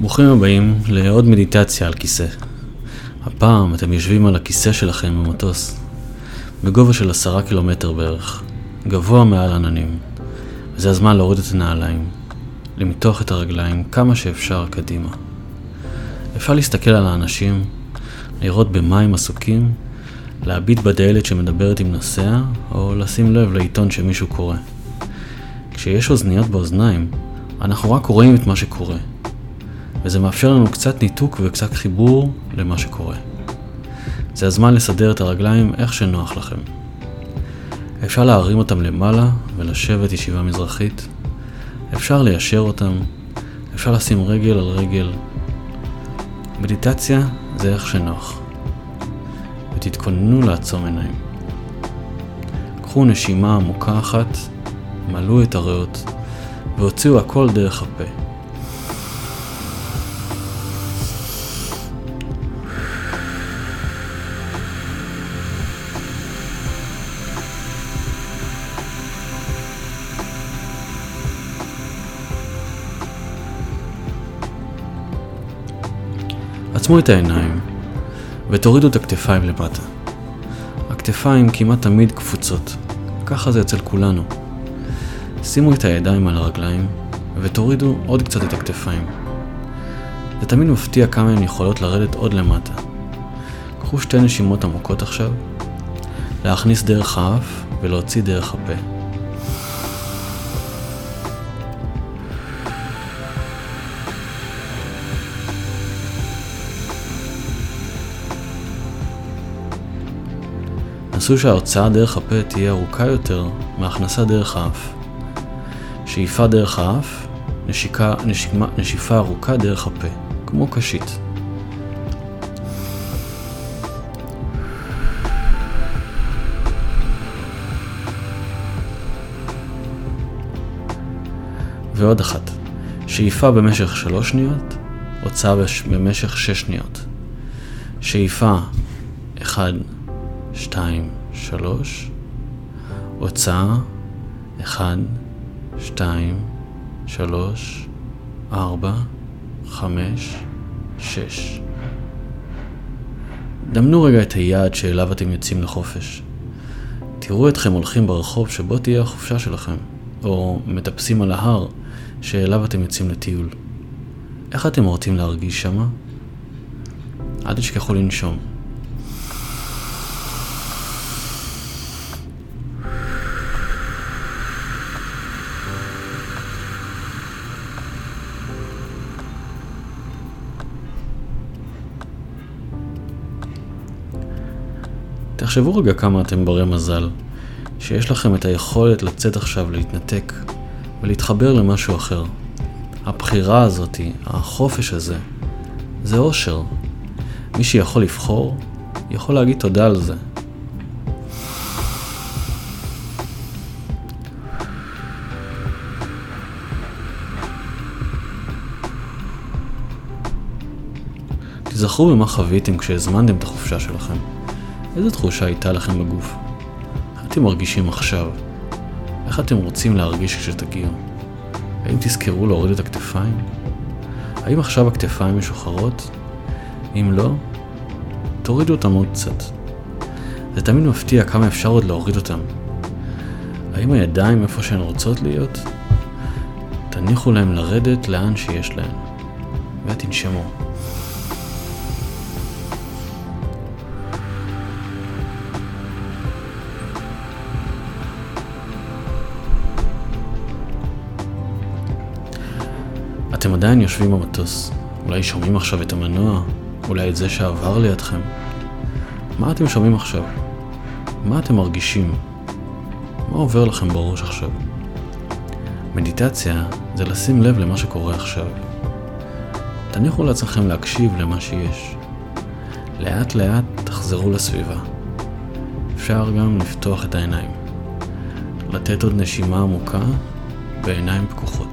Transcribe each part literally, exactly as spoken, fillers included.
ברוכים הבאים לעוד מדיטציה על כיסא. הפעם אתם יושבים על הכיסא שלכם במטוס, בגובה של עשרה קילומטר בערך, גבוה מעל עננים. זה הזמן להוריד את הנעליים, למתוח את הרגליים כמה שאפשר קדימה. אפשר להסתכל על האנשים, לראות במה הם עסוקים, להביט בדלת שמדברת עם נוסע, או לשים לב לעיתון שמישהו קורא. כשיש אוזניות באוזניים, אנחנו רק רואים את מה שקורה. וזה מאפשר לנו קצת ניתוק וקצת חיבור למה שקורה. זה הזמן לסדר את הרגליים איך שנוח לכם. אפשר להרים אותם למעלה ולשבת ישיבה מזרחית. אפשר ליישר אותם. אפשר לשים רגל על רגל. מדיטציה זה איך שנוח. ותתכוננו לעצום עיניים. קחו נשימה עמוקה אחת, מלאו את הריאות, והוציאו הכל דרך הפה. עצמו את העיניים ותורידו את הכתפיים למטה. הכתפיים כמעט תמיד קפוצות, ככה זה אצל כולנו. שימו את הידיים על הרגליים ותורידו עוד קצת את הכתפיים. זה תמיד מפתיע כמה הן יכולות לרדת עוד למטה. קחו שתי נשימות עמוקות עכשיו, להכניס דרך האף ולהוציא דרך הפה. נסו שההוצאה דרך הפה תהיה ארוכה יותר מההכנסה דרך האף. שאיפה דרך האף, נשיקה, נשימה, נשיפה ארוכה דרך הפה, כמו קשית. ועוד אחת, שאיפה במשך שלוש שניות, הוצאה במשך שש שניות. שאיפה אחד, שתיים, שלוש, הוצאה, אחד, שתיים, שלוש, ארבע, חמש, שש. דמנו רגע את היעד שאליו אתם יוצאים לחופש. תראו אתכם הולכים ברחוב שבו תהיה החופשה שלכם, או מטפסים על ההר שאליו אתם יוצאים לטיול. איך אתם רוצים להרגיש שמה? אל תשכחו לנשום. תחשבו רגע כמה אתם ברי מזל, שיש לכם את היכולת לצאת עכשיו להתנתק ולהתחבר למשהו אחר. הבחירה הזאת, החופש הזה, זה אושר. מי שיכול לבחור, יכול להגיד תודה על זה. תזכרו במה חוויתם כשהזמנתם את החופשה שלכם. איזו תחושה הייתה לכם בגוף? איך אתם מרגישים עכשיו? איך אתם רוצים להרגיש כשתגיעו? האם תזכרו להוריד את הכתפיים? האם עכשיו הכתפיים משוחררות? אם לא, תורידו אותם עוד קצת. זה תמיד מפתיע כמה אפשר עוד להוריד אותם. האם הידיים איפה שהן רוצות להיות? תניחו להם לרדת לאן שיש להן. ותנשמו. אתם עדיין יושבים במטוס, אולי שומעים עכשיו את המנוע, אולי את זה שעבר לידכם. מה אתם שומעים עכשיו? מה אתם מרגישים? מה עובר לכם בראש עכשיו? מדיטציה זה לשים לב למה שקורה עכשיו. תניחו לעצמכם להקשיב למה שיש. לאט לאט תחזרו לסביבה. אפשר גם לפתוח את העיניים. לתת עוד נשימה עמוקה בעיניים פקוחות.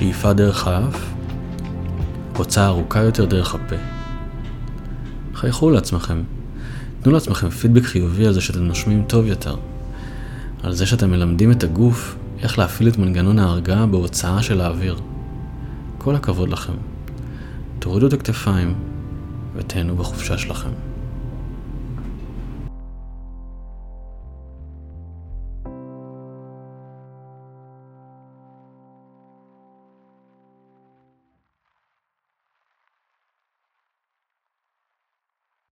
שאיפה דרך האף, הוצאה ארוכה יותר דרך הפה. חייכו לעצמכם. תנו לעצמכם פידבק חיובי על זה שאתם נושמים טוב יותר. על זה שאתם מלמדים את הגוף איך להפעיל את מנגנון ההרגעה בהוצאה של האוויר. כל הכבוד לכם. תורידו את הכתפיים ותהנו בחופשה שלכם.